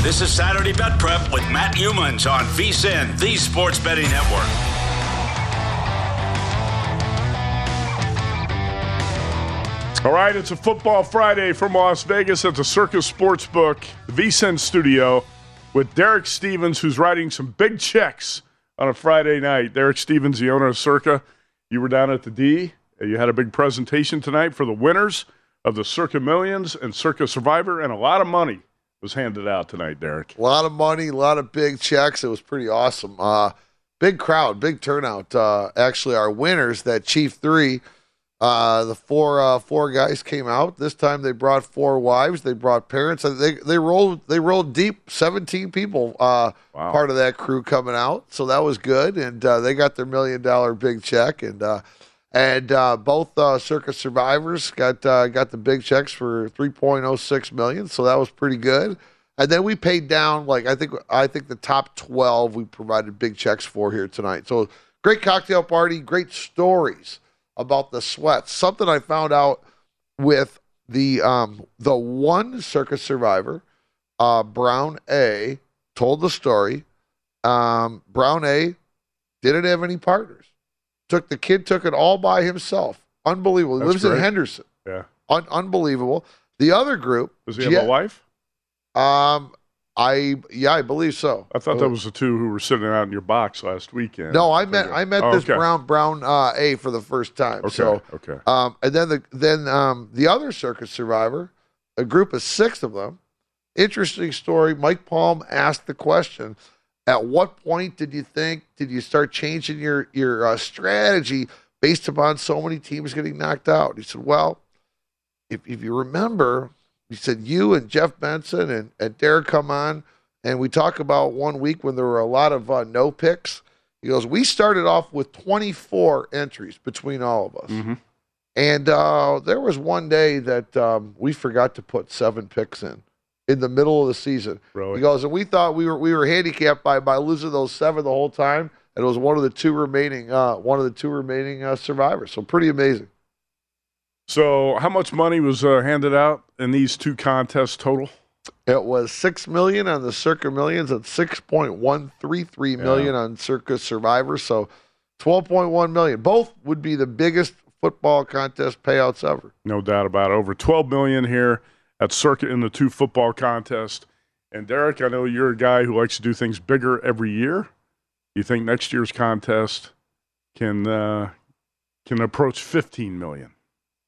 This is Saturday Bet Prep with Matt Youmans on VSiN, the Sports Betting Network. All right, it's a Football Friday from Las Vegas at the Circa Sportsbook, the VSiN studio, with Derek Stevens, who's writing some big checks on a Friday night. Derek Stevens, the owner of Circa. You were down at the D. You had a big presentation tonight for the winners of the Circa Millions and Circa Survivor, and a lot of money was handed out tonight, Derek. A lot of money, a lot of big checks. It was pretty awesome. Big crowd, big turnout. Actually, our winners, that Chief 3, the four guys came out. This time they brought four wives. They brought parents. They rolled deep, 17 people, wow, part of that crew coming out. So that was good, and they got their $1 million big check. And both Circa Survivors got the big checks for $3.06 million, so that was pretty good. And then we paid down, like, I think the top 12 we provided big checks for here tonight. So great cocktail party, great stories about the sweats. Something I found out with the one Circa Survivor, Brown A, told the story. Brown A didn't have any partners. Took it all by himself. Unbelievable. He lives in Henderson. Yeah. Unbelievable. The other group. Does he have a wife? I believe so. I thought that was the two who were sitting out in your box last weekend. No, I met this Brown A for the first time. Okay. So, okay. And then the other Circa Survivor, a group of six of them. Interesting story. Mike Palm asked the question, at what point did you start changing your strategy based upon so many teams getting knocked out? He said, well, if you remember, he said, you and Jeff Benson and Derek come on, and we talk about one week when there were a lot of no picks. He goes, we started off with 24 entries between all of us. Mm-hmm. And there was one day that we forgot to put 7 picks in the middle of the season. Really? He goes, and we thought we were handicapped by losing those 7 the whole time, and it was one of the two remaining survivors. So pretty amazing. So how much money was handed out in these two contests total? It was $6 million on the Circa Millions and $6.133 million on Circa Survivor. So $12.1 million. Both would be the biggest football contest payouts ever. No doubt about it. Over $12 million here at Circa in the two football contests. And Derek, I know you're a guy who likes to do things bigger every year. You think next year's contest can approach $15 million?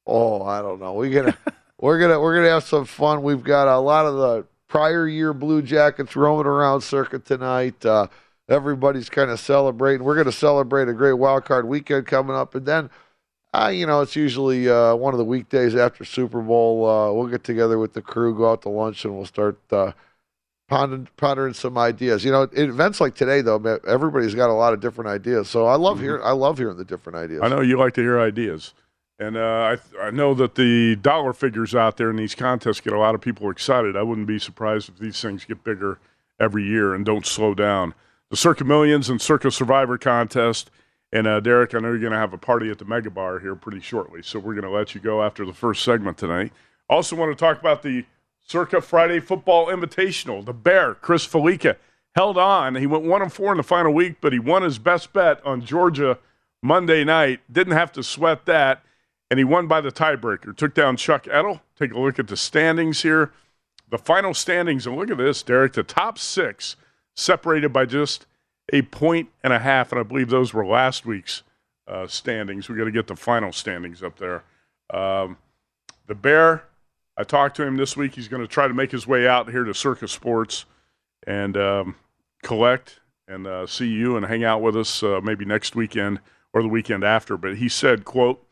Oh, I don't know. We're gonna We're gonna have some fun. We've got a lot of the prior year Blue Jackets roaming around Circa tonight. Everybody's kind of celebrating. We're gonna celebrate a great wild card weekend coming up, and then it's usually one of the weekdays after Super Bowl. We'll get together with the crew, go out to lunch, and we'll start pondering some ideas. You know, at events like today, though, man, everybody's got a lot of different ideas. So I love hearing the different ideas. I know you like to hear ideas. And I know that the dollar figures out there in these contests get a lot of people excited. I wouldn't be surprised if these things get bigger every year and don't slow down. The Circa Millions and Circa Survivor contest. And, Derek, I know you're going to have a party at the Mega Bar here pretty shortly, so we're going to let you go after the first segment tonight. Also want to talk about the Circa Friday Football Invitational. The Bear, Chris Fallica, held on. He went 1-4 in the final week, but he won his best bet on Georgia Monday night. Didn't have to sweat that. And he won by the tiebreaker. Took down Chuck Edel. Take a look at the standings here. The final standings, and look at this, Derek. The top six separated by just a point and a half, and I believe those were last week's standings. We've got to get the final standings up there. The Bear, I talked to him this week. He's going to try to make his way out here to Circa Sports and collect and see you and hang out with us maybe next weekend or the weekend after. But he said, quote,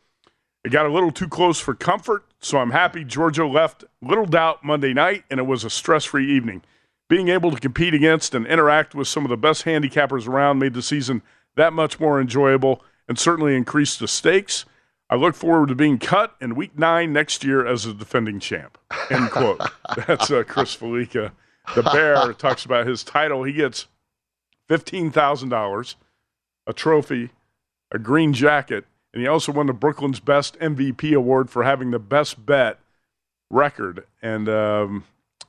"It got a little too close for comfort, so I'm happy Georgia left little doubt Monday night, and it was a stress-free evening. Being able to compete against and interact with some of the best handicappers around made the season that much more enjoyable and certainly increased the stakes. I look forward to being cut in week 9 next year as a defending champ." End quote. That's Chris Fallica. The Bear talks about his title. He gets $15,000, a trophy, a green jacket, and he also won the Brooklyn's Best MVP award for having the best bet record. And,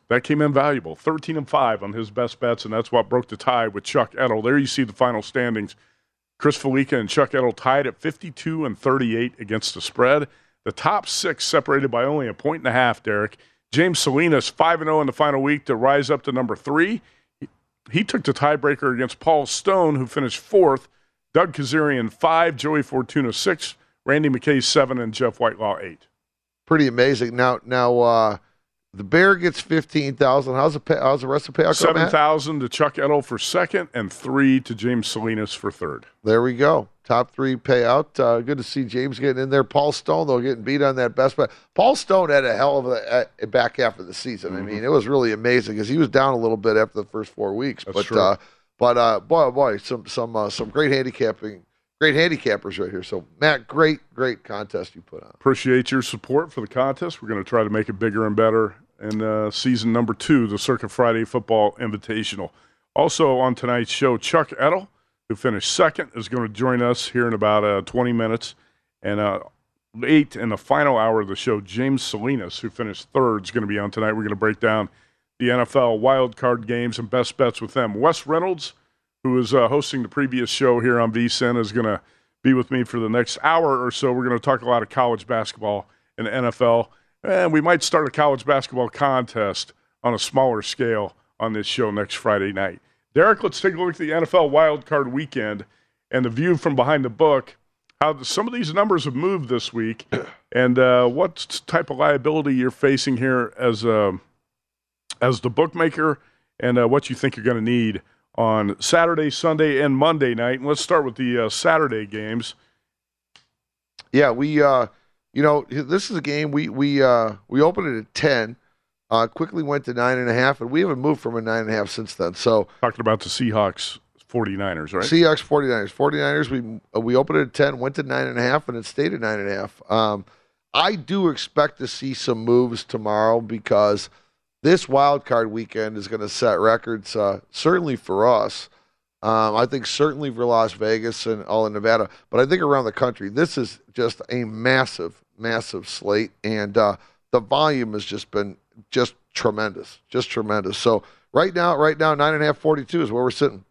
that came in valuable, 13-5 on his best bets, and that's what broke the tie with Chuck Edel. There you see the final standings. Chris Fallica and Chuck Edel tied at 52-38 against the spread. The top six separated by only a point and a half, Derek. James Salinas, 5-0 in the final week to rise up to number 3. He took the tiebreaker against Paul Stone, who finished 4th. Doug Kazarian, 5. Joey Fortuna, 6. Randy McKay, 7. And Jeff Whitelaw, 8. Pretty amazing. Now, the Bear gets $15,000. How's the rest of the payout? $7,000 to Chuck Edel for second, and 3 to James Salinas for third. There we go. Top 3 payout. Good to see James getting in there. Paul Stone, though, getting beat on that best bet. Paul Stone had a hell of a back half of the season. Mm-hmm. I mean, it was really amazing because he was down a little bit after the first 4 weeks. That's true. Boy, some great handicapping. Great handicappers right here. So, Matt, great contest you put on. Appreciate your support for the contest. We're going to try to make it bigger and better in season number 2, the Circa Friday Football Invitational. Also on tonight's show, Chuck Edel, who finished second, is going to join us here in about 20 minutes. And late in the final hour of the show, James Salinas, who finished third, is going to be on tonight. We're going to break down the NFL wildcard games and best bets with them. Wes Reynolds, who is hosting the previous show here on VSiN, is going to be with me for the next hour or so. We're going to talk a lot of college basketball and NFL, and we might start a college basketball contest on a smaller scale on this show next Friday night. Derek, let's take a look at the NFL wildcard weekend and the view from behind the book, how some of these numbers have moved this week, and what type of liability you're facing here as the bookmaker, and what you think you're going to need on Saturday, Sunday, and Monday night. And let's start with the Saturday games. Yeah, we, this is a game we opened it at 10, quickly went to 9.5, and we haven't moved from a 9.5 since then. So talking about the Seahawks, 49ers, right? Seahawks, 49ers. 49ers, we opened it at 10, went to 9.5, and it stayed at 9.5. I do expect to see some moves tomorrow because this wildcard weekend is going to set records, certainly for us. I think certainly for Las Vegas and all in Nevada, but I think around the country, this is just a massive, massive slate, and the volume has just been just tremendous. So right now, 9.5, 42 is where we're sitting.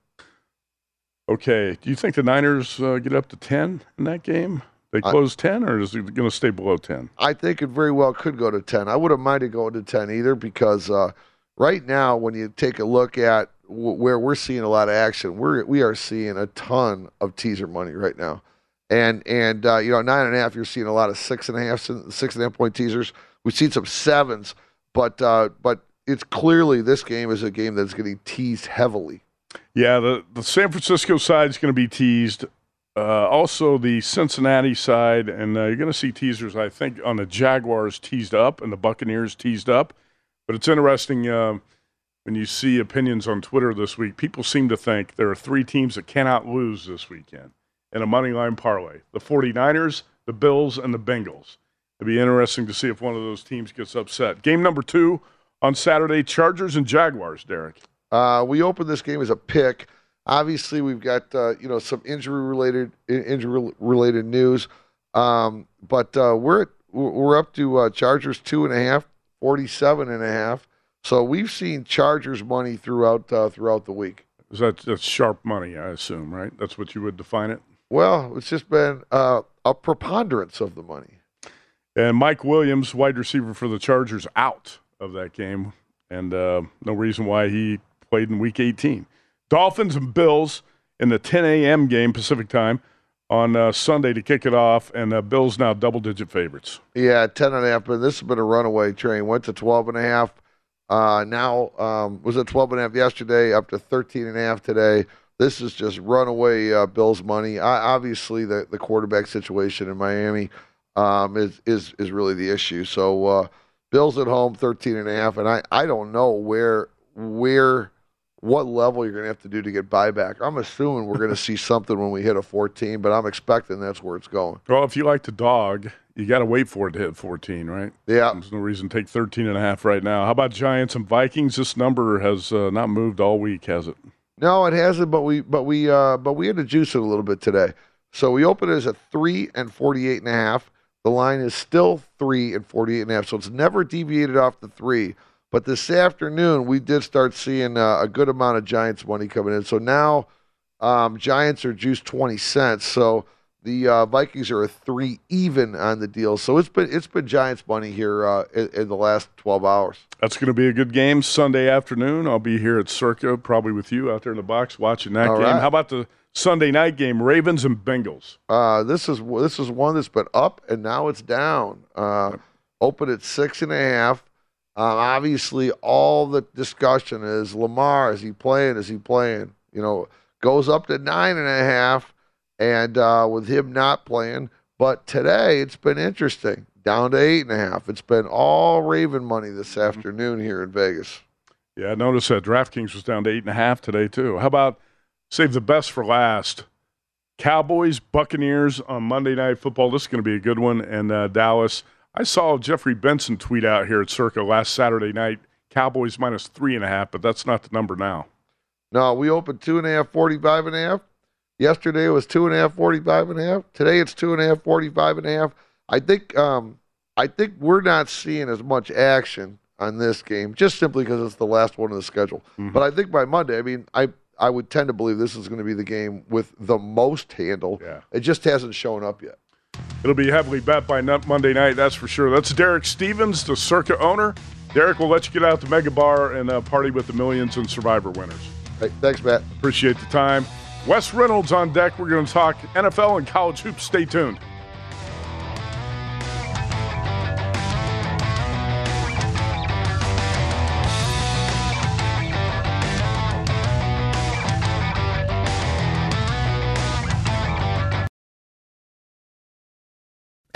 Okay. Do you think the Niners get up to 10 in that game? They close 10, or is it going to stay below 10? I think it very well could go to 10. I wouldn't mind it going to 10 either because right now when you take a look at where we're seeing a lot of action, we are seeing a ton of teaser money right now. And 9.5, you're seeing a lot of 6.5 point teasers. We've seen some sevens, but it's clearly this game is a game that's getting teased heavily. Yeah, the San Francisco side is going to be teased. Also, the Cincinnati side, and you're going to see teasers, I think, on the Jaguars teased up and the Buccaneers teased up. But it's interesting when you see opinions on Twitter this week. People seem to think there are three teams that cannot lose this weekend in a money line parlay: the 49ers, the Bills, and the Bengals. It'd be interesting to see if one of those teams gets upset. Game number 2 on Saturday, Chargers and Jaguars, Derek. We opened this game as a pick. Obviously, we've got some injury related news, but we're up to Chargers 2.5, 47.5. So we've seen Chargers money throughout the week. Is that's sharp money, I assume, right? That's what you would define it. Well, it's just been a preponderance of the money. And Mike Williams, wide receiver for the Chargers, out of that game, and no reason why he played in Week 18. Dolphins and Bills in the 10 a.m. game Pacific time on Sunday to kick it off, and Bills now double-digit favorites. Yeah, 10.5, but this has been a runaway train. Went to 12.5. Now was at 12.5 yesterday, up to 13.5 today. This is just runaway Bills money. Obviously, the quarterback situation in Miami is really the issue. So Bills at home, 13.5, and I don't know where what level you're going to have to do to get buyback. I'm assuming we're going to see something when we hit a 14, but I'm expecting that's where it's going. Well, if you like the dog, you got to wait for it to hit 14, right? Yeah. There's no reason to take 13.5 right now. How about Giants and Vikings? This number has not moved all week, has it? No, it hasn't. But we had to juice it a little bit today. So we opened it as a 3 and 48.5. The line is still 3 and 48.5. So it's never deviated off the 3. But this afternoon, we did start seeing a good amount of Giants money coming in. So now Giants are juiced 20 cents. So the Vikings are a 3 even on the deal. So it's been Giants money here in the last 12 hours. That's going to be a good game Sunday afternoon. I'll be here at Circa, probably with you out there in the box watching that game. Right. How about the Sunday night game, Ravens and Bengals? This is one that's been up, and now it's down. Open at 6.5. Obviously, all the discussion is Lamar. Is he playing? You know, goes up to 9.5, and with him not playing. But today, it's been interesting. Down to 8.5. It's been all Raven money this afternoon here in Vegas. Yeah, I noticed that DraftKings was down to 8.5 today too. How about save the best for last? Cowboys, Buccaneers on Monday Night Football. This is going to be a good one. And Dallas. I saw Jeffrey Benson tweet out here at Circa last Saturday night, Cowboys minus 3.5, but that's not the number now. No, we opened 2.5, 45.5. Yesterday it was 2.5, 45.5. Today it's 2.5, 45.5. I think we're not seeing as much action on this game, just simply because it's the last one of the schedule. Mm-hmm. But I think by Monday, I mean, I would tend to believe this is going to be the game with the most handle. Yeah. It just hasn't shown up yet. It'll be heavily bet by Monday night, that's for sure. That's Derek Stevens, the Circa owner. Derek, we'll let you get out to Mega Bar and party with the Millions and Survivor winners. Hey, thanks, Matt. Appreciate the time. Wes Reynolds on deck. We're going to talk NFL and college hoops. Stay tuned.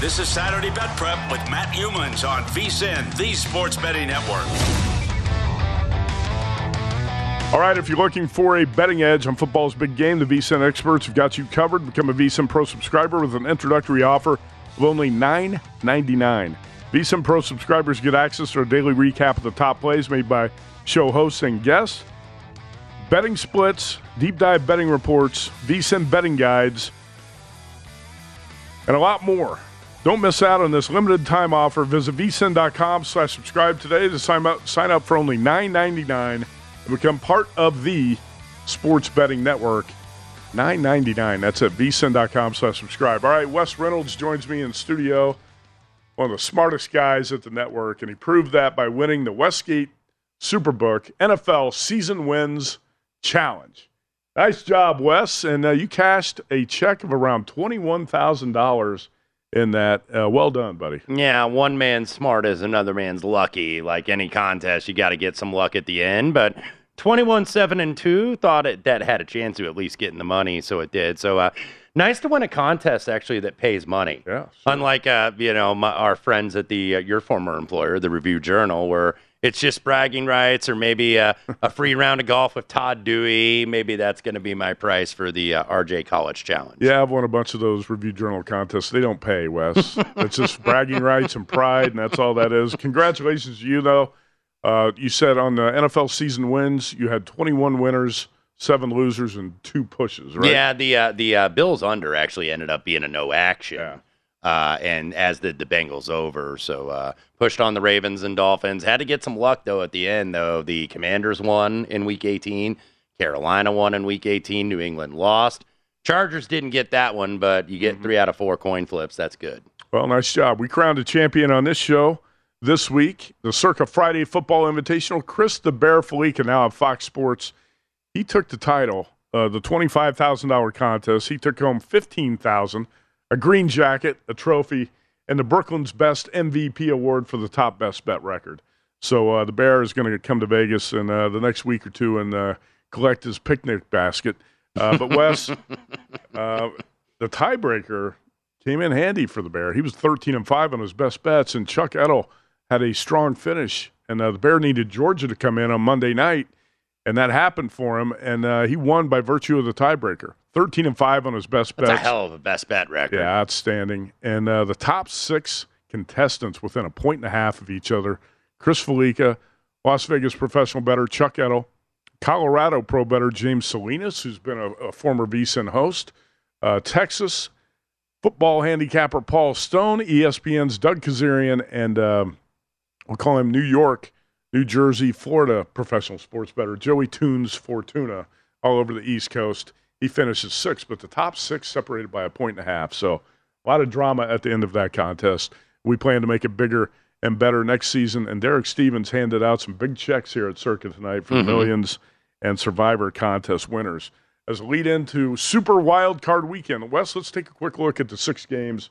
This is Saturday Bet Prep with Matt Youmans on VSiN, the Sports Betting Network. All right, if you're looking for a betting edge on football's big game, the VSiN experts have got you covered. Become a VSiN Pro subscriber with an introductory offer of only $9.99. VSiN Pro subscribers get access to a daily recap of the top plays made by show hosts and guests, betting splits, deep dive betting reports, VSiN betting guides, and a lot more. Don't miss out on this limited time offer. Visit vsin.com/subscribe today to sign up for only $9.99. and become part of the Sports Betting Network. $9.99. That's at vsin.com/subscribe. All right, Wes Reynolds joins me in studio, one of the smartest guys at the network, and he proved that by winning the Westgate Superbook NFL Season Wins Challenge. Nice job, Wes. And you cashed a check of around $21,000 in that. Well done, buddy. Yeah, one man's smart is another man's lucky. Like any contest, you got to get some luck at the end. But 21-7-2, thought that had a chance of at least getting the money, so it did. So nice to win a contest, actually, that pays money. Yeah, sure. Unlike, our friends at your former employer, the Review Journal, where it's just bragging rights or maybe a free round of golf with Todd Dewey. Maybe that's going to be my price for the RJ College Challenge. Yeah, I've won a bunch of those Review Journal contests. They don't pay, Wes. It's just bragging rights and pride, and that's all that is. Congratulations to you, though. You said on the NFL season wins, you had 21 winners, 7 losers, and 2 pushes, right? Yeah, the Bills under actually ended up being a no action. Yeah. And as did the Bengals over, so pushed on the Ravens and Dolphins. Had to get some luck, though, at the end, though. The Commanders won in Week 18. Carolina won in Week 18. New England lost. Chargers didn't get that one, but you get 3 out of 4 coin flips. That's good. Well, nice job. We crowned a champion on this show this week, the Circa Friday Football Invitational. Chris the Bear Fallica, now on Fox Sports, he took the title, the $25,000 contest. He took home $15,000. A green jacket, a trophy, and the Brooklyn's Best MVP award for the top best bet record. So the Bear is going to come to Vegas in the next week or two and collect his picnic basket. But Wes, the tiebreaker Came in handy for the Bear. He was 13-5 on his best bets, and Chuck Edel had a strong finish. And the Bear needed Georgia to come in on Monday night, and that happened for him. And he won by virtue of the tiebreaker. 13-5 on his best bets. That's a hell of a best bet record. Yeah, outstanding. And the top six contestants within 1.5 points of each other: Chris Fallica, Las Vegas professional bettor Chuck Edel, Colorado pro bettor James Salinas, who's been a former VSiN host, Texas football handicapper Paul Stone, ESPN's Doug Kazarian, and we'll call him New York, New Jersey, Florida professional sports bettor Joey Fortuna, all over the East Coast. He finishes sixth, but the top six separated by 1.5 points. So a lot of drama at the end of that contest. We plan to make it bigger and better next season. And Derek Stevens handed out some big checks here at Circa tonight for Millions and Survivor contest winners. As a lead into Super Wild Card Weekend, Wes, let's take a quick look at the six games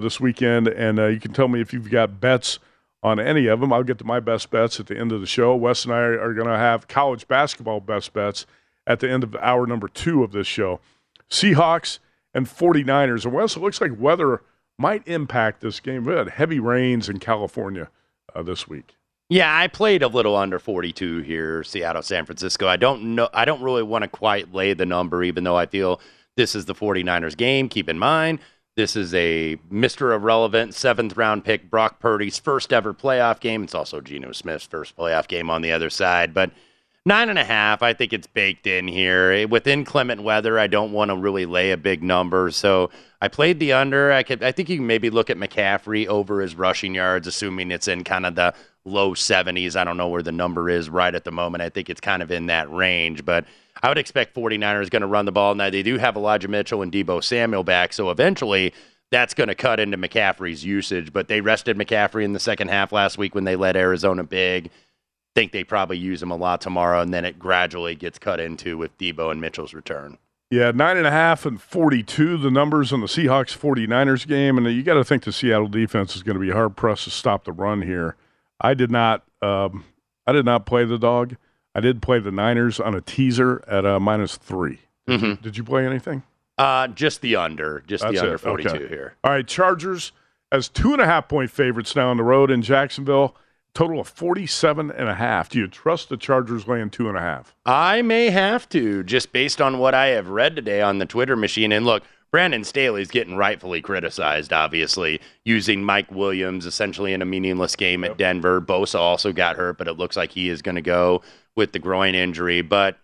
this weekend. And you can tell me if you've got bets on any of them. I'll get to my best bets at the end of the show. Wes and I are going to have college basketball best bets at the end of hour number 2 of this show. Seahawks and 49ers. And Wes, it looks like weather might impact this game. We had heavy rains in California this week. Yeah, I played a little under 42 here, Seattle, San Francisco. I don't know. I don't really want to quite lay the number, even though I feel this is the 49ers game. Keep in mind, this is a Mr. Irrelevant 7th-round pick, Brock Purdy's first ever playoff game. It's also Geno Smith's first playoff game on the other side, but 9.5, I think it's baked in here. With inclement weather, I don't want to really lay a big number, so I played the under. I think you can maybe look at McCaffrey over his rushing yards, assuming it's in kind of the low 70s. I don't know where the number is right at the moment. I think it's kind of in that range, but I would expect 49ers going to run the ball. Now, they do have Elijah Mitchell and Deebo Samuel back, so eventually that's going to cut into McCaffrey's usage, but they rested McCaffrey in the second half last week when they led Arizona big. Think they probably use him a lot tomorrow, and then it gradually gets cut into with Deebo and Mitchell's return. Yeah, 9.5 and 42, the numbers on the Seahawks 49ers game, and you got to think the Seattle defense is going to be hard-pressed to stop the run here. I did not play the dog. I did play the Niners on a teaser at a -3. Did you play anything? Just the under. That's the under 42 here. All right, Chargers as 2.5-point favorites now on the road in Jacksonville. Total of 47.5. Do you trust the Chargers laying 2.5? I may have to, just based on what I have read today on the Twitter machine. And look, Brandon Staley's getting rightfully criticized, obviously, using Mike Williams essentially in a meaningless game at Denver. Bosa also got hurt, but it looks like he is going to go with the groin injury. But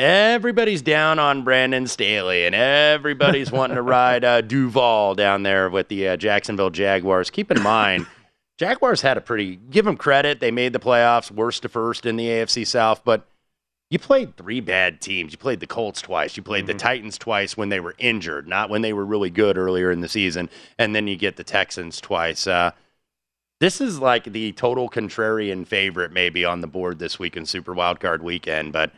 everybody's down on Brandon Staley, and everybody's wanting to ride Duval down there with the Jacksonville Jaguars. Keep in mind, Jaguars had a pretty, give them credit, they made the playoffs, worst to first in the AFC South, but you played 3 bad teams. You played the Colts twice. You played the Titans twice when they were injured, not when they were really good earlier in the season, and then you get the Texans twice. This is like the total contrarian favorite maybe on the board this week in Super Wildcard Weekend, but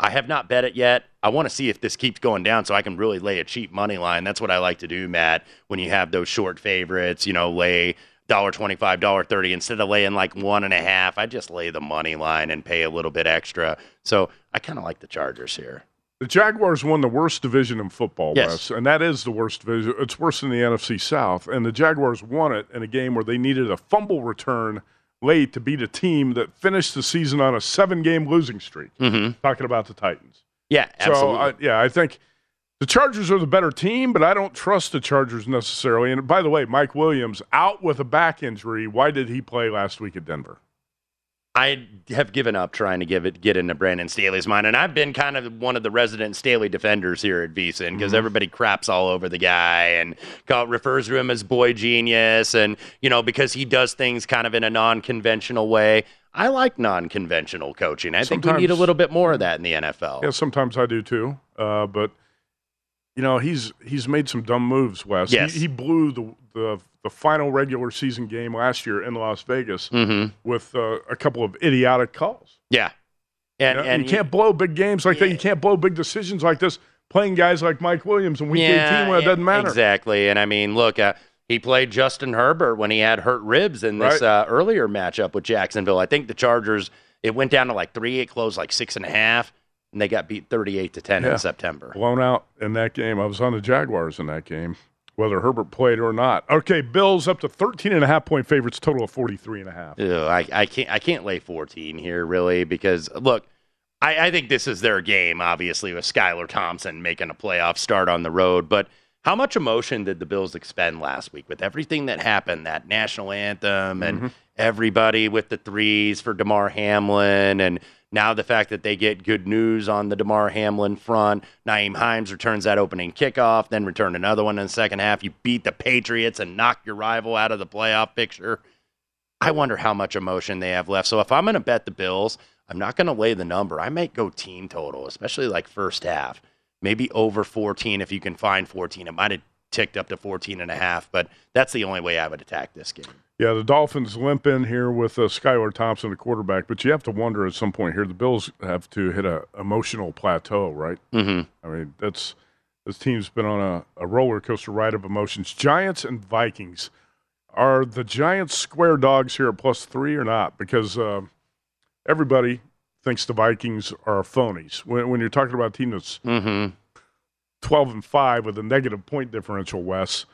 I have not bet it yet. I want to see if this keeps going down so I can really lay a cheap money line. That's what I like to do, Matt, when you have those short favorites, you know, lay $1.25, $1.30 instead of laying like 1.5. I just lay the money line and pay a little bit extra. So I kind of like the Chargers here. The Jaguars won the worst division in football, yes, Wes, and that is the worst division. It's worse than the NFC South, and the Jaguars won it in a game where they needed a fumble return late to beat a team that finished the season on a 7-game losing streak. Talking about the Titans. Yeah, absolutely. So, I think the Chargers are the better team, but I don't trust the Chargers necessarily. And by the way, Mike Williams out with a back injury. Why did he play last week at Denver? I have given up trying to get into Brandon Staley's mind, and I've been kind of one of the resident Staley defenders here at VSiN because everybody craps all over the guy and refers to him as boy genius, and you know, because he does things kind of in a non-conventional way. I like non-conventional coaching. I think we need a little bit more of that in the NFL. Yeah, sometimes I do too, but you know, he's made some dumb moves, Wes. Yes. He blew the final regular season game last year in Las Vegas with a couple of idiotic calls. Yeah. And you can't blow big games like that. You can't blow big decisions like this, playing guys like Mike Williams in Week 18 when it doesn't matter. Exactly. And, I mean, look, he played Justin Herbert when he had hurt ribs in this earlier matchup with Jacksonville. I think the Chargers, it went down to like 3, it closed like 6.5. And they got beat 38-10 in September. Blown out in that game. I was on the Jaguars in that game. whether Herbert played or not. Okay, Bills up to 13.5-point favorites, total of 43.5. I can't lay 14 here, really, because, look, I think this is their game, obviously, with Skylar Thompson making a playoff start on the road. But how much emotion did the Bills expend last week with everything that happened, that national anthem and everybody with the threes for Damar Hamlin, and now the fact that they get good news on the Damar Hamlin front. Naeem Himes returns that opening kickoff, then returned another one in the second half. You beat the Patriots and knock your rival out of the playoff picture. I wonder how much emotion they have left. So if I'm going to bet the Bills, I'm not going to lay the number. I might go team total, especially like first half. Maybe over 14 if you can find 14. It might have ticked up to 14.5, but that's the only way I would attack this game. Yeah, the Dolphins limp in here with Skylar Thompson, the quarterback, but you have to wonder at some point here, the Bills have to hit an emotional plateau, right? I mean, this team's been on a roller coaster ride of emotions. Giants and Vikings. Are the Giants square dogs here at +3 or not? Because everybody thinks the Vikings are phonies. When you're talking about a team that's 12-5 with a negative point differential, Wes,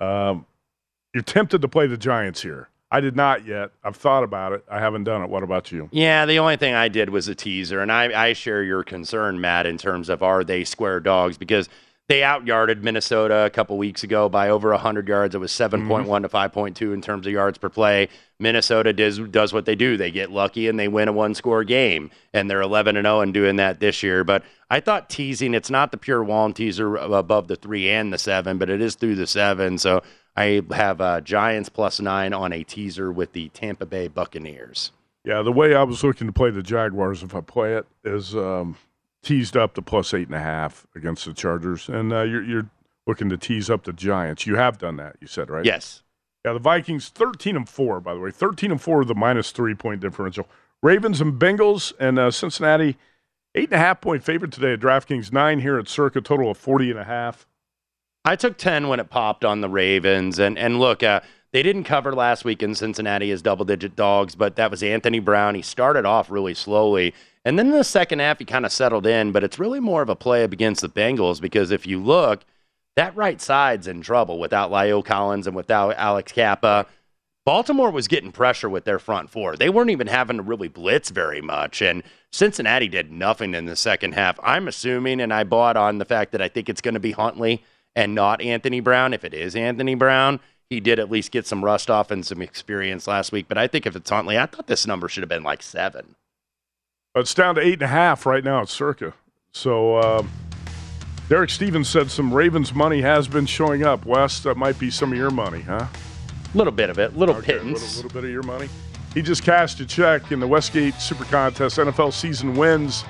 you're tempted to play the Giants here. I did not yet. I've thought about it. I haven't done it. What about you? Yeah, the only thing I did was a teaser, and I share your concern, Matt, in terms of are they square dogs, because they out-yarded Minnesota a couple weeks ago by over 100 yards. It was 7.1 to 5.2 in terms of yards per play. Minnesota does what they do. They get lucky, and they win a one-score game, and they're 11-0 and doing that this year. But I thought teasing, it's not the pure Wallen teaser above the 3 and the 7, but it is through the 7. So I have Giants +9 on a teaser with the Tampa Bay Buccaneers. Yeah, the way I was looking to play the Jaguars, if I play it, is teased up to +8.5 against the Chargers, and you're looking to tease up the Giants. You have done that, you said, right? Yes. Yeah, the Vikings 13-4, by the way, 13-4 with the -3 point differential. Ravens and Bengals, and Cincinnati 8.5 point favorite today at DraftKings, 9 here at Circa, total of 40.5. I took 10 when it popped on the Ravens, and look, they didn't cover last week in Cincinnati as double-digit dogs, but that was Anthony Brown. He started off really slowly, and then in the second half, he kind of settled in, but it's really more of a play up against the Bengals, because if you look, that right side's in trouble without La'el Collins and without Alex Kappa. Baltimore was getting pressure with their front four. They weren't even having to really blitz very much, and Cincinnati did nothing in the second half. I'm assuming, and I bought on the fact that I think it's going to be Huntley and not Anthony Brown. If it is Anthony Brown, he did at least get some rust off and some experience last week. But I think if it's Huntley, I thought this number should have been like 7. It's down to 8.5 right now at Circa. So Derek Stevens said some Ravens money has been showing up. Wes, that might be some of your money, huh? A little bit of it. Pittance. A little bit of your money. He just cashed a check in the Westgate Super Contest NFL Season Wins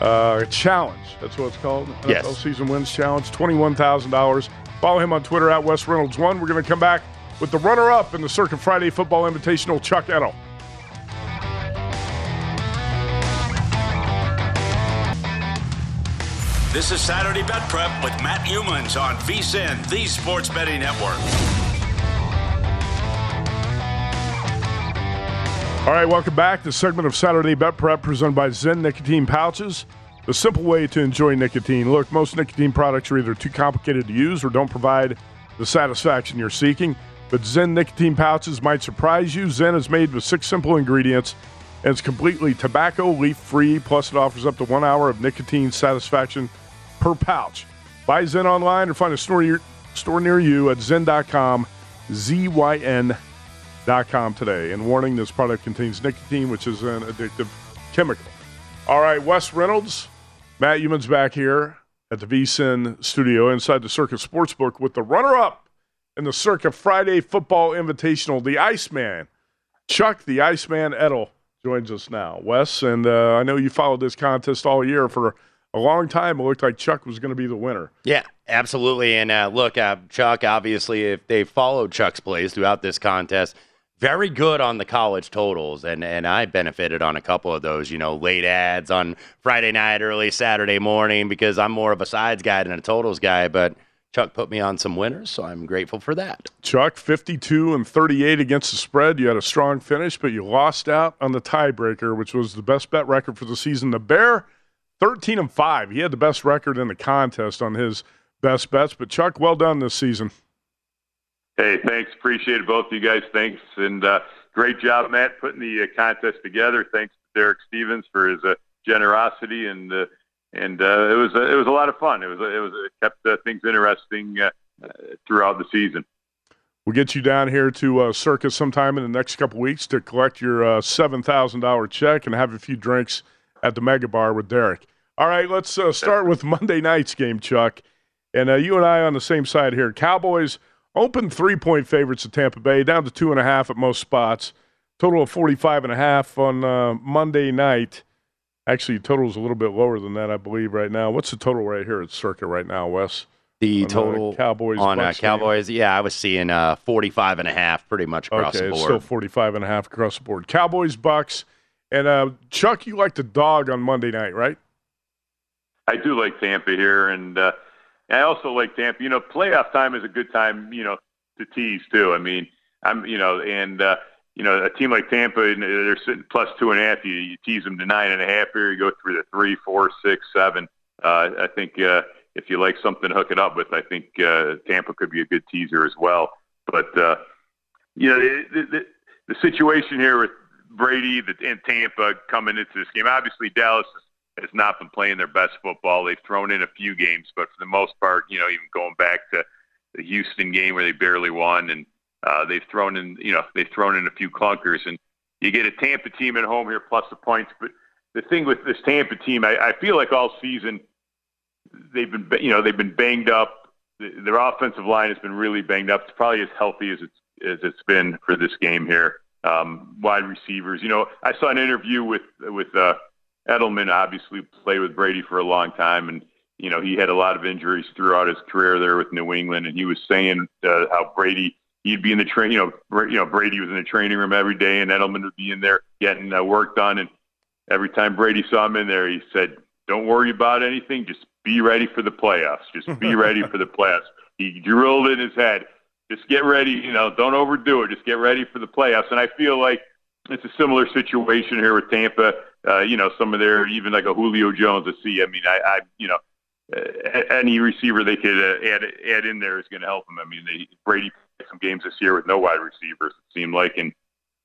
Challenge. That's what it's called. NFL Season Wins Challenge. $21,000. Follow him on Twitter at Wes Reynolds1. We're going to come back with the runner-up in the Circa Friday Football Invitational, Chuck Edel. This is Saturday Bet Prep with Matt Youmans on VSiN, the Sports Betting Network. All right, welcome back. This segment of Saturday Bet Prep presented by Zyn Nicotine Pouches. The simple way to enjoy nicotine. Look, most nicotine products are either too complicated to use or don't provide the satisfaction you're seeking. But Zyn Nicotine Pouches might surprise you. Zyn is made with 6 simple ingredients, and it's completely tobacco, leaf-free, plus it offers up to 1 hour of nicotine satisfaction per pouch. Buy Zyn online or find a store near you at Zyn.com, Z-Y-N.com today. And warning, this product contains nicotine, which is an addictive chemical. All right, Wes Reynolds, Matt Youmans back here at the VSiN studio inside the Circa Sportsbook with the runner-up in the Circa Friday Football Invitational, the Iceman. Chuck, the Iceman Edel, joins us now. Wes, and I know you followed this contest all year. For a long time, it looked like Chuck was going to be the winner. Yeah, absolutely. And look, Chuck, obviously, if they followed Chuck's plays throughout this contest, very good on the college totals, and I benefited on a couple of those, you know, late ads on Friday night, early Saturday morning, because I'm more of a sides guy than a totals guy, but Chuck put me on some winners, so I'm grateful for that. Chuck, 52-38 against the spread. You had a strong finish, but you lost out on the tiebreaker, which was the best bet record for the season. The Bear, 13-5. He had the best record in the contest on his best bets. But, Chuck, well done this season. Hey, thanks. Appreciate both of you guys. Thanks. And great job, Matt, putting the contest together. Thanks to Derek Stevens for his generosity. And it was a lot of fun. It kept things interesting throughout the season. We'll get you down here to Circa sometime in the next couple weeks to collect your $7,000 check and have a few drinks at the Mega Bar with Derek. All right, let's start with Monday night's game, Chuck. And you and I on the same side here. Cowboys open 3-point favorites at Tampa Bay, down to 2.5 at most spots. Total of 45.5 on Monday night. Actually, total's a little bit lower than that, I believe, right now. What's the total right here at Circa right now, Wes? The total Cowboys on Cowboys, yeah, I was seeing 45.5 pretty much across the board. Okay, it's still 45.5 across the board. Cowboys, Bucks, and Chuck, you like the dog on Monday night, right? I do like Tampa here, and I also like Tampa. You know, playoff time is a good time, you know, to tease too. I mean, a team like Tampa, they're sitting plus 2.5. You tease them to 9.5 here. You go through the 3, 4, 6, 7. I think if you like something to hook it up with, I think Tampa could be a good teaser as well. But, the situation here with Brady and Tampa coming into this game, obviously Dallas has not been playing their best football. They've thrown in a few games, but for the most part, you know, even going back to the Houston game where they barely won and, they've thrown in a few clunkers, and you get a Tampa team at home here plus the points. But the thing with this Tampa team, I feel like all season they've been banged up. Their offensive line has been really banged up. It's probably as healthy as it's been for this game here. Wide receivers, you know, I saw an interview with Edelman, obviously played with Brady for a long time, and you know he had a lot of injuries throughout his career there with New England, and he was saying how Brady. He'd be in the train, Brady was in the training room every day, and Edelman would be in there getting work done. And every time Brady saw him in there, he said, "Don't worry about anything. Just be ready for the playoffs. Just be ready for the playoffs." He drilled it in his head. Just get ready. You know, don't overdo it. Just get ready for the playoffs. And I feel like it's a similar situation here with Tampa. Some of their even like a Julio Jones. Any receiver they could add in there is going to help them. I mean, Brady. Some games this year with no wide receivers, it seemed like. And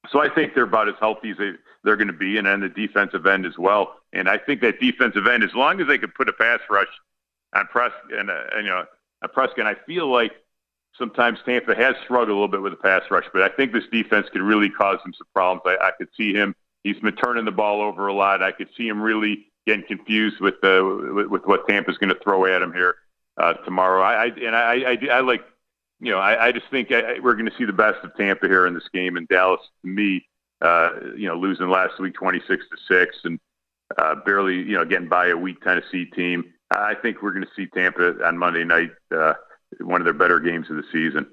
so I think they're about as healthy as they're going to be, and then the defensive end as well. And I think that defensive end, as long as they could put a pass rush on Prescott, I feel like sometimes Tampa has struggled a little bit with a pass rush, but I think this defense could really cause him some problems. I could see him. He's been turning the ball over a lot. I could see him really getting confused with what Tampa's going to throw at him here tomorrow. I just think we're going to see the best of Tampa here in this game. And Dallas, to me, losing last week 26-6 and barely, getting by a weak Tennessee team. I think we're going to see Tampa on Monday night, one of their better games of the season.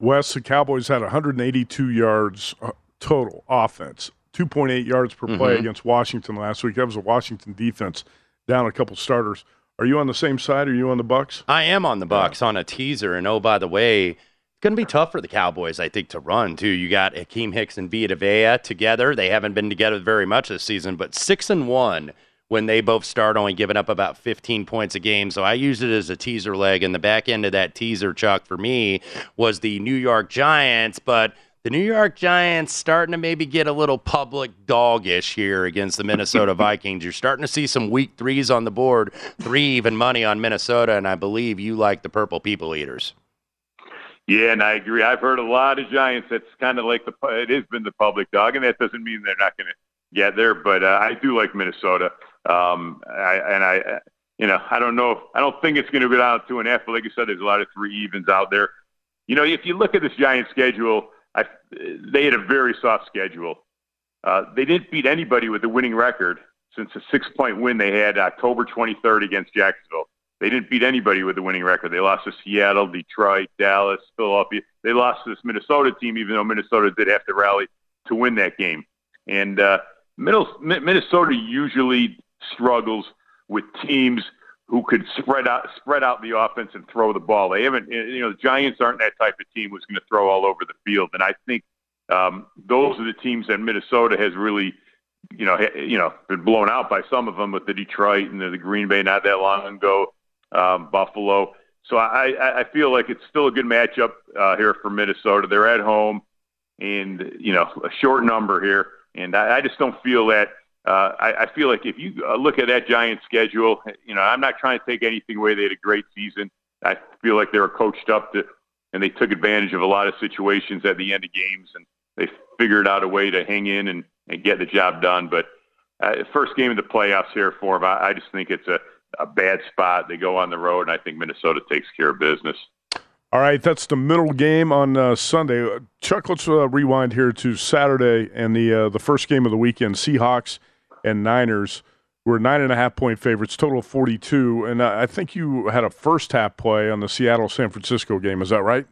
Wes, the Cowboys had 182 yards total offense, 2.8 yards per play against Washington last week. That was a Washington defense down a couple starters. Are you on the same side? Or are you on the Bucs? I am on the Bucs on a teaser. And, by the way, it's going to be tough for the Cowboys, I think, to run, too. You got Akeem Hicks and Vita Vea together. They haven't been together very much this season, but 6-1 when they both start, only giving up about 15 points a game. So I used it as a teaser leg. And the back end of that teaser, Chuck, for me, was the New York Giants. But the New York Giants starting to maybe get a little public dog-ish here against the Minnesota Vikings. You're starting to see some weak threes on the board, 3 even money on Minnesota, and I believe you like the Purple People Eaters. Yeah, and I agree. I've heard a lot of Giants. That's kind of like it has been the public dog, and that doesn't mean they're not going to get there, but I do like Minnesota. I don't think it's going to be down to 2.5, but like you said, there's a lot of 3 evens out there. You know, if you look at this Giants schedule, they had a very soft schedule. They didn't beat anybody with a winning record since a 6-point win they had October 23rd against Jacksonville. They didn't beat anybody with a winning record. They lost to Seattle, Detroit, Dallas, Philadelphia. They lost to this Minnesota team, even though Minnesota did have to rally to win that game. And Minnesota usually struggles with teams who could spread out the offense and throw the ball. They haven't, the Giants aren't that type of team who's going to throw all over the field. And I think those are the teams that Minnesota has really, been blown out by, some of them with the Detroit and the Green Bay not that long ago, Buffalo. So I feel like it's still a good matchup here for Minnesota. They're at home, and you know, a short number here, and I just don't feel that. I feel like if you look at that Giants schedule, you know, I'm not trying to take anything away. They had a great season. I feel like they were coached up to, and they took advantage of a lot of situations at the end of games, and they figured out a way to hang in and get the job done. But first game of the playoffs here for them, I just think it's a bad spot. They go on the road, and I think Minnesota takes care of business. All right, that's the middle game on Sunday. Chuck, let's rewind here to Saturday and the first game of the weekend, Seahawks and Niners. We're 9.5-point favorites, total of 42, and I think you had a first-half play on the Seattle-San Francisco game. Is that right?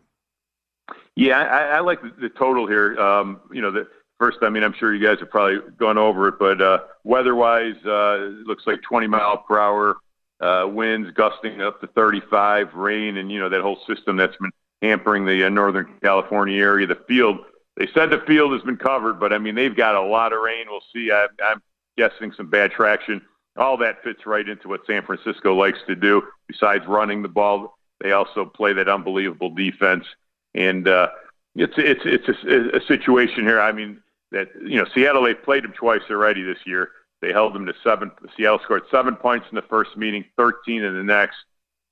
Yeah, I like the total here. You know, the first, I mean, I'm sure you guys have probably gone over it, but weather-wise, it looks like 20-mile-per-hour winds gusting up to 35, rain, and, you know, that whole system that's been hampering the Northern California area. The field, they said the field has been covered, but, I mean, they've got a lot of rain. We'll see. I'm guessing some bad traction. All that fits right into what San Francisco likes to do. Besides running the ball, they also play that unbelievable defense. And it's a situation here. I mean, that, you know, Seattle, they played them twice already this year. They held them to 7. Seattle scored 7 points in the first meeting, 13 in the next.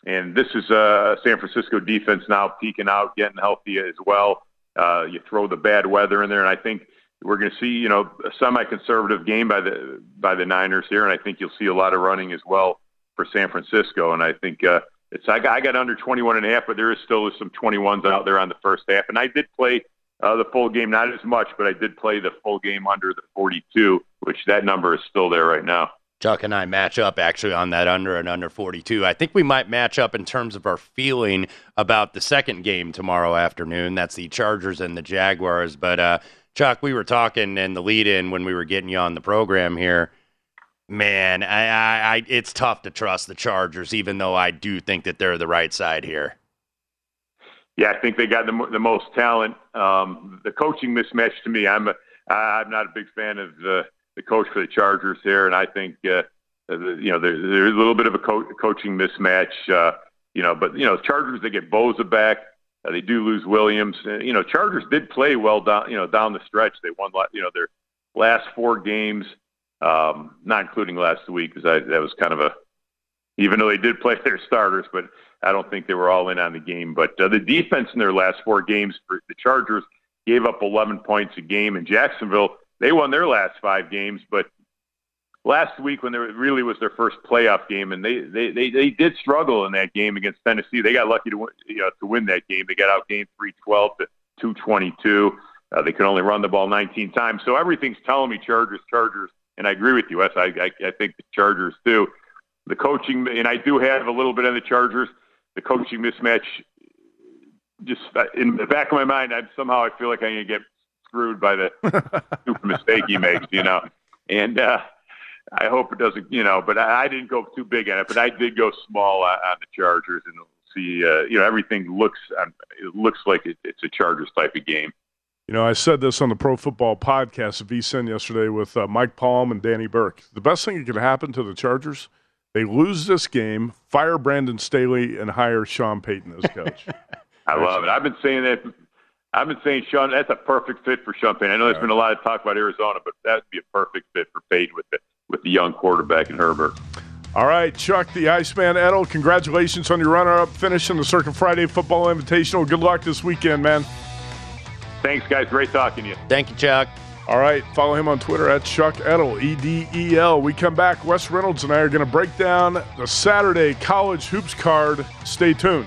And this is a San Francisco defense now peaking out, getting healthy as well. You throw the bad weather in there, and I think we're going to see, you know, a semi-conservative game by the Niners here, and I think you'll see a lot of running as well for San Francisco. And I think I got under 21.5, but there is still some 21s out there on the first half. And I did play the full game, not as much, but I did play the full game under the 42, which that number is still there right now. Chuck and I match up actually on that under and under 42. I think we might match up in terms of our feeling about the second game tomorrow afternoon. That's the Chargers and the Jaguars. But Chuck, we were talking in the lead-in when we were getting you on the program here. Man, I it's tough to trust the Chargers, even though I do think that they're the right side here. Yeah, I think they got the most talent. The coaching mismatch to me, I'm not a big fan of the coach for the Chargers here, and I think you know, there's a little bit of a coaching mismatch. You know, but you know, Chargers, they get Boza back. They do lose Williams. You know, Chargers did play well down the stretch. They won, you know, their last 4 games, not including last week, because that was kind of even though they did play their starters, but I don't think they were all in on the game. But the defense in their last 4 games, for the Chargers gave up 11 points a game. In Jacksonville, they won their last 5 games, but last week, when there really was their first playoff game, and they did struggle in that game against Tennessee. They got lucky to win that game. They got out game 312 to 222. They could only run the ball 19 times. So everything's telling me Chargers. And I agree with you, Wes. I think the Chargers do. The coaching, and I do have a little bit on the Chargers. The coaching mismatch, just in the back of my mind, I feel like I'm going to get screwed by the stupid mistake he makes, you know. And I hope it doesn't, you know, but I didn't go too big at it, but I did go small on the Chargers, and we'll see, you know, everything looks like it's a Chargers type of game. You know, I said this on the Pro Football Podcast of VSiN yesterday with Mike Palm and Danny Burke. The best thing that could happen to the Chargers, they lose this game, fire Brandon Staley, and hire Sean Payton as coach. I love it. I've been saying, Sean, that's a perfect fit for Sean Payton. I know there's been a lot of talk about Arizona, but that would be a perfect fit for Payton with the young quarterback in Herbert. All right, Chuck, the Iceman Edel, congratulations on your runner-up finish in the Circa Friday Football Invitational. Good luck this weekend, man. Thanks, guys. Great talking to you. Thank you, Chuck. All right, follow him on Twitter at Chuck Edel, E-D-E-L. We come back. Wes Reynolds and I are going to break down the Saturday College Hoops card. Stay tuned.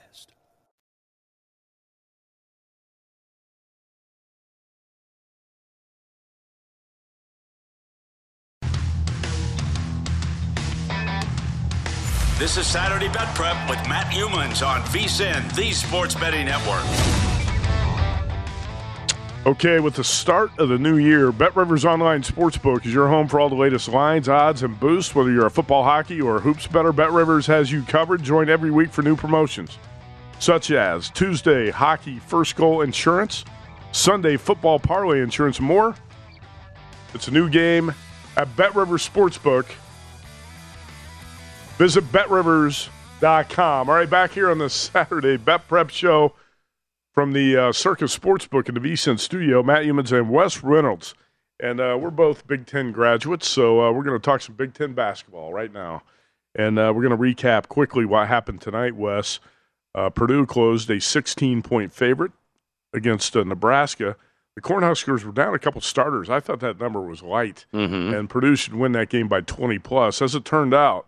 This is Saturday Bet Prep with Matt Youmans on VSiN, the Sports Betting Network. Okay, with the start of the new year, BetRivers Online Sportsbook is your home for all the latest lines, odds, and boosts. Whether you're a football, hockey, or hoops better, BetRivers has you covered. Join every week for new promotions, such as Tuesday, hockey first goal insurance, Sunday, football parlay insurance, and more. It's a new game at BetRivers Sportsbook. Visit BetRivers.com. All right, back here on the Saturday Bet Prep Show from the Circa Sportsbook in the VSiN studio, Matt Youmans and Wes Reynolds. And we're both Big Ten graduates, so we're going to talk some Big Ten basketball right now. And we're going to recap quickly what happened tonight, Wes. Purdue closed a 16-point favorite against Nebraska. The Cornhuskers were down a couple starters. I thought that number was light. Mm-hmm. And Purdue should win that game by 20-plus. As it turned out,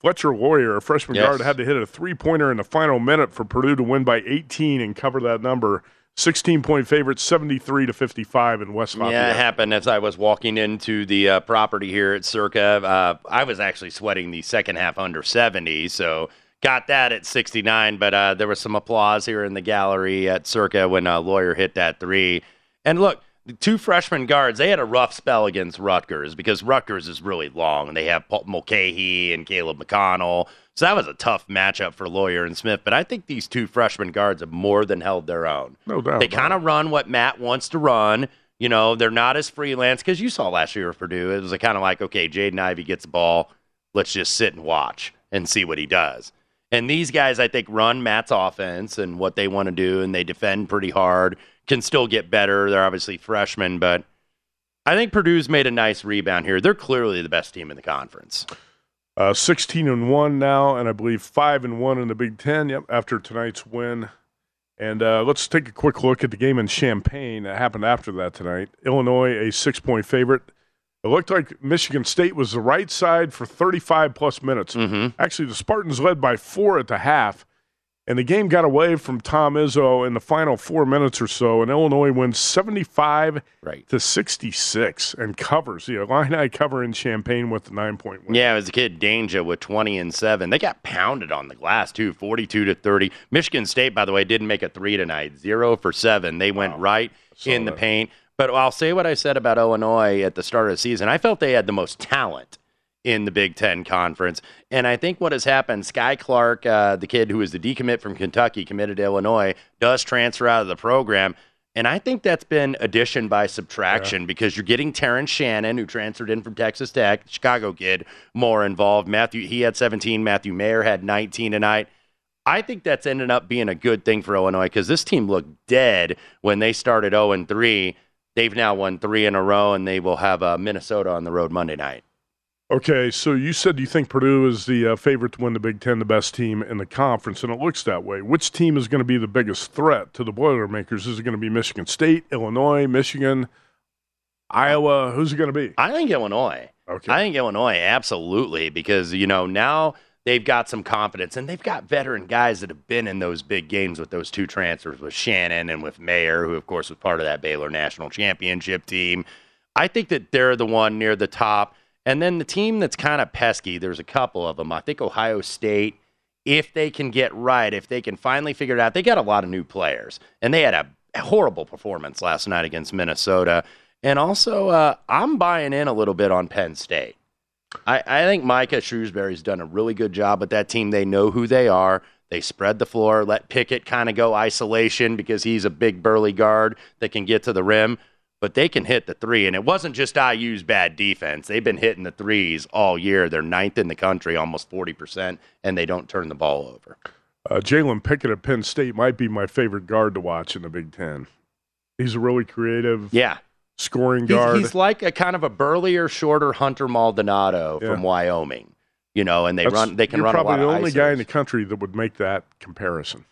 Fletcher Lawyer, a freshman guard, had to hit a three-pointer in the final minute for Purdue to win by 18 and cover that number. 16-point favorite, 73-55 in West Lafayette. Yeah, it happened as I was walking into the property here at Circa. I was actually sweating the second half under 70, so got that at 69. But there was some applause here in the gallery at Circa when Lawyer hit that three. And look, the two freshman guards, they had a rough spell against Rutgers because Rutgers is really long. They have Paul Mulcahy and Caleb McConnell. So that was a tough matchup for Lawyer and Smith. But I think these two freshman guards have more than held their own. No doubt. They kind of run what Matt wants to run. You know, they're not as freelance because you saw last year at Purdue. It was kind of like, okay, Jaden Ivey gets the ball. Let's just sit and watch and see what he does. And these guys, I think, run Matt's offense and what they want to do, and they defend pretty hard. Can still get better. They're obviously freshmen, but I think Purdue's made a nice rebound here. They're clearly the best team in the conference. 16-1 now, and I believe 5-1 in the Big Ten. Yep, after tonight's win. And let's take a quick look at the game in Champaign that happened after that tonight. Illinois, a 6-point favorite. It looked like Michigan State was the right side for 35-plus minutes. Mm-hmm. Actually, the Spartans led by 4 at the half, and the game got away from Tom Izzo in the final 4 minutes or so, and Illinois wins 75 to 66 and covers. The Illini cover in Champaign with the 9-point win. Yeah, it was a kid, Danger, with 20 and 7. They got pounded on the glass, too, 42 to 30. Michigan State, by the way, didn't make a three tonight, 0 for 7. They went right in the paint. But I'll say what I said about Illinois at the start of the season. I felt they had the most talent in the Big Ten Conference. And I think what has happened, Sky Clark, the kid who was the decommit from Kentucky, committed to Illinois, does transfer out of the program. And I think that's been addition by subtraction because you're getting Terrence Shannon, who transferred in from Texas Tech, Chicago kid, more involved. Matthew, he had 17. Matthew Mayer had 19 tonight. I think that's ended up being a good thing for Illinois because this team looked dead when they started 0-3. They've now won 3 in a row, and they will have Minnesota on the road Monday night. Okay, so you said you think Purdue is the favorite to win the Big Ten, the best team in the conference, and it looks that way. Which team is going to be the biggest threat to the Boilermakers? Is it going to be Michigan State, Illinois, Michigan, Iowa? Who's it going to be? I think Illinois. Okay. I think Illinois, absolutely, because, you know, now they've got some confidence, and they've got veteran guys that have been in those big games with those two transfers, with Shannon and with Mayer, who, of course, was part of that Baylor National Championship team. I think that they're the one near the top. And then the team that's kind of pesky, there's a couple of them. I think Ohio State, if they can get right, if they can finally figure it out, they got a lot of new players. And they had a horrible performance last night against Minnesota. And also, I'm buying in a little bit on Penn State. I think Micah Shrewsbury's done a really good job with that team. They know who they are. They spread the floor, let Pickett kind of go isolation because he's a big burly guard that can get to the rim. But they can hit the three, and it wasn't just IU's bad defense. They've been hitting the threes all year. They're 9th in the country, almost 40%, and they don't turn the ball over. Jalen Pickett at Penn State might be my favorite guard to watch in the Big Ten. He's a really creative. Yeah. Scoring guard. He's like a kind of a burlier, shorter Hunter Maldonado from Wyoming, you know, and they can run a lot of isos. You're probably the only guy in the country that would make that comparison.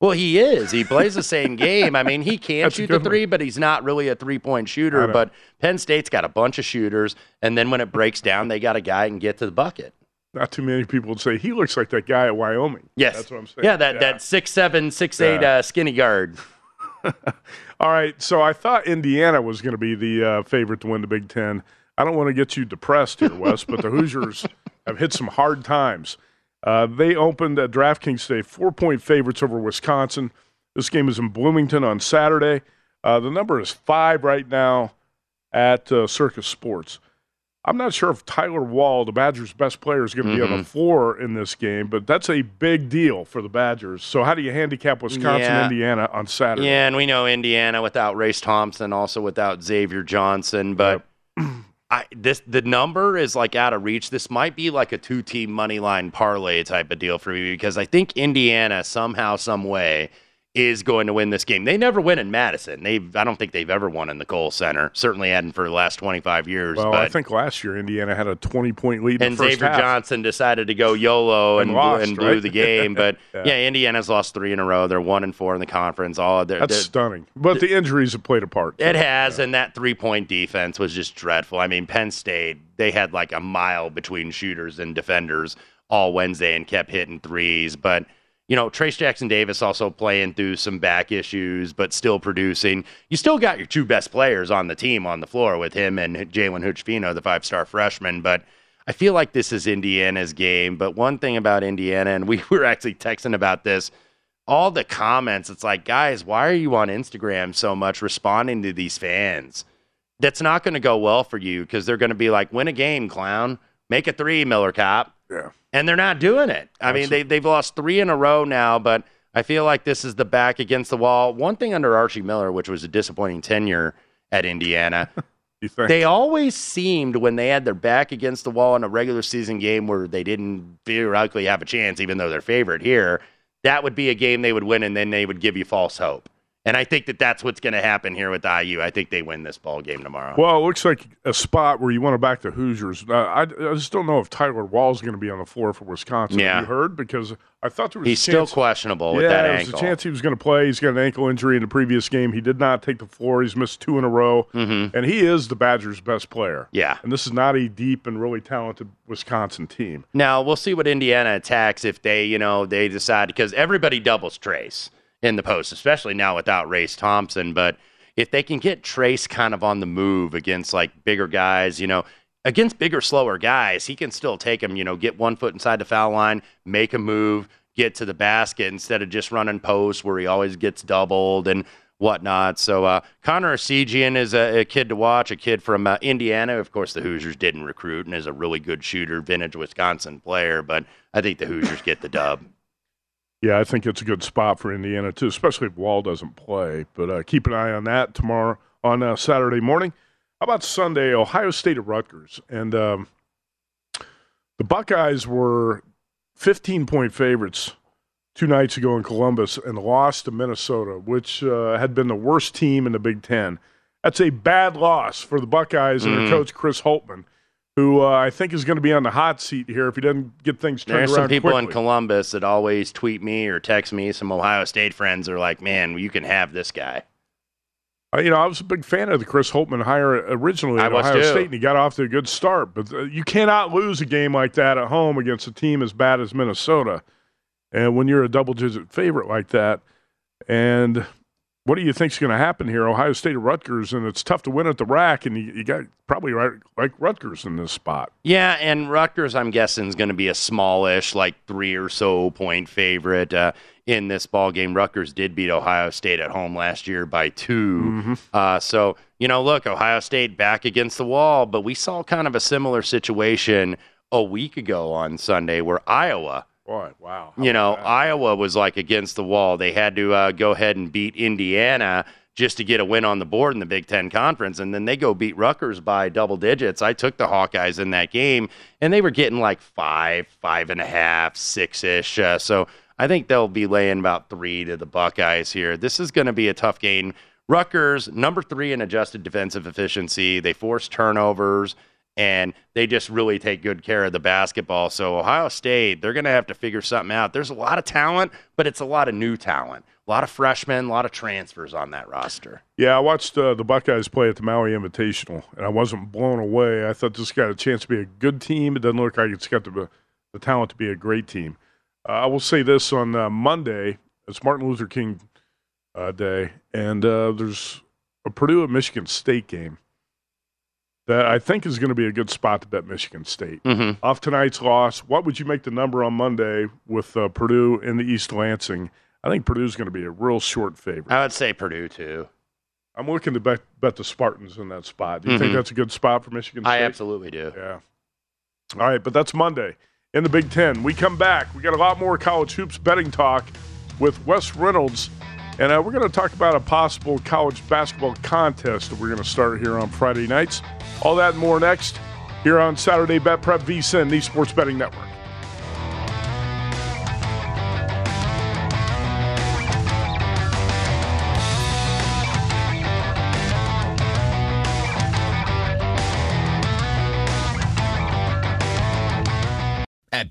Well, he is. He plays the same game. I mean, he can shoot the three, but he's not really a three-point shooter. But Penn State's got a bunch of shooters, and then when it breaks down, they got a guy and get to the bucket. Not too many people would say, he looks like that guy at Wyoming. Yes. That's what I'm saying. Yeah, that 6'7", 6'8", skinny guard. All right, so I thought Indiana was going to be the favorite to win the Big Ten. I don't want to get you depressed here, Wes, but the Hoosiers have hit some hard times. They opened at DraftKings today, 4-point favorites over Wisconsin. This game is in Bloomington on Saturday. The number is 5 right now at Circa Sports. I'm not sure if Tyler Wall, the Badgers' best player, is going to be on the floor in this game, but that's a big deal for the Badgers. So how do you handicap Wisconsin, Indiana on Saturday? Yeah, and we know Indiana without Race Thompson, also without Xavier Johnson. But the number is like out of reach. This might be like a two-team money line parlay type of deal for me because I think Indiana somehow, some way, is going to win this game. They never win in Madison. I don't think they've ever won in the Kohl Center. Certainly hadn't for the last 25 years. Well, I think last year Indiana had a 20-point lead in the first half. And Xavier Johnson decided to go YOLO and blew the game. But, Indiana's lost 3 in a row. They're 1-4 in the conference. That's stunning. But the injuries have played a part. It has, and that three-point defense was just dreadful. I mean, Penn State, they had like a mile between shooters and defenders all Wednesday and kept hitting threes. But you know, Trace Jackson Davis also playing through some back issues, but still producing. You still got your two best players on the team on the floor with him and Jalen Huchefino, the 5-star freshman. But I feel like this is Indiana's game. But one thing about Indiana, and we were actually texting about this, all the comments, it's like, guys, why are you on Instagram so much responding to these fans? That's not going to go well for you because they're going to be like, win a game, clown. Make a three, Miller Cop. Yeah. And they're not doing it. I mean, they've lost 3 in a row now, but I feel like this is the back against the wall. One thing under Archie Miller, which was a disappointing tenure at Indiana, they always seemed when they had their back against the wall in a regular season game where they didn't theoretically have a chance, even though they're favored here, that would be a game they would win, and then they would give you false hope. And I think that that's what's going to happen here with IU. I think they win this ball game tomorrow. Well, it looks like a spot where you want to back the Hoosiers. I just don't know if Tyler Wall is going to be on the floor for Wisconsin. Yeah. You heard? Because I thought there was a chance. He's still questionable with that ankle. Yeah, there's a chance he was going to play. He's got an ankle injury in the previous game. He did not take the floor. He's missed two in a row. Mm-hmm. And he is the Badgers' best player. Yeah. And this is not a deep and really talented Wisconsin team. Now, we'll see what Indiana attacks if they, you know, they decide. Because everybody doubles Trace in the post, especially now without Race Thompson. But if they can get Trace kind of on the move against, like, bigger guys, you know, against bigger, slower guys, he can still take them, you know, get 1 foot inside the foul line, make a move, get to the basket instead of just running posts where he always gets doubled and whatnot. So Connor Osegian is a kid to watch, a kid from Indiana. Of course, the Hoosiers didn't recruit and is a really good shooter, vintage Wisconsin player. But I think the Hoosiers get the dub. Yeah, I think it's a good spot for Indiana, too, especially if Wall doesn't play. But keep an eye on that tomorrow on Saturday morning. How about Sunday, Ohio State at Rutgers? And the Buckeyes were 15-point favorites 2 nights ago in Columbus and lost to Minnesota, which had been the worst team in the Big Ten. That's a bad loss for the Buckeyes and their coach, Chris Holtman, who I think is going to be on the hot seat here if he doesn't get things turned around quickly. There's some people in Columbus that always tweet me or text me. Some Ohio State friends are like, man, you can have this guy. You know, I was a big fan of the Chris Holtman hire originally at Ohio State, and he got off to a good start. But you cannot lose a game like that at home against a team as bad as Minnesota. And when you're a double-digit favorite like that, and what do you think is going to happen here? Ohio State or Rutgers, and it's tough to win at the rack, and you got probably like Rutgers in this spot. Yeah, and Rutgers, I'm guessing, is going to be a smallish, like 3 or so point favorite in this ball game. Rutgers did beat Ohio State at home last year by 2. Mm-hmm. So, you know, look, Ohio State back against the wall, but we saw kind of a similar situation a week ago on Sunday where Iowa – boy, wow. How Iowa was like against the wall. They had to go ahead and beat Indiana just to get a win on the board in the Big Ten Conference, and then they go beat Rutgers by double digits. I took the Hawkeyes in that game, and they were getting like 5, 5.5, 6-ish. So I think they'll be laying about 3 to the Buckeyes here. This is going to be a tough game. Rutgers, number 3 in adjusted defensive efficiency. They force turnovers, and they just really take good care of the basketball. So Ohio State, they're going to have to figure something out. There's a lot of talent, but it's a lot of new talent. A lot of freshmen, a lot of transfers on that roster. Yeah, I watched the Buckeyes play at the Maui Invitational, and I wasn't blown away. I thought this got a chance to be a good team. It doesn't look like it's got the talent to be a great team. I will say this on Monday. It's Martin Luther King Day, and there's a Purdue at Michigan State game that I think is going to be a good spot to bet Michigan State. Mm-hmm. Off tonight's loss, what would you make the number on Monday with Purdue in the East Lansing? I think Purdue's going to be a real short favorite. I would say Purdue, too. I'm looking to bet the Spartans in that spot. Do you think that's a good spot for Michigan State? I absolutely do. Yeah. All right, but that's Monday in the Big Ten. We come back. We got a lot more college hoops betting talk with Wes Reynolds. And we're going to talk about a possible college basketball contest that we're going to start here on Friday nights. All that and more next here on Saturday Bet Prep VSiN, the Sports Betting Network. At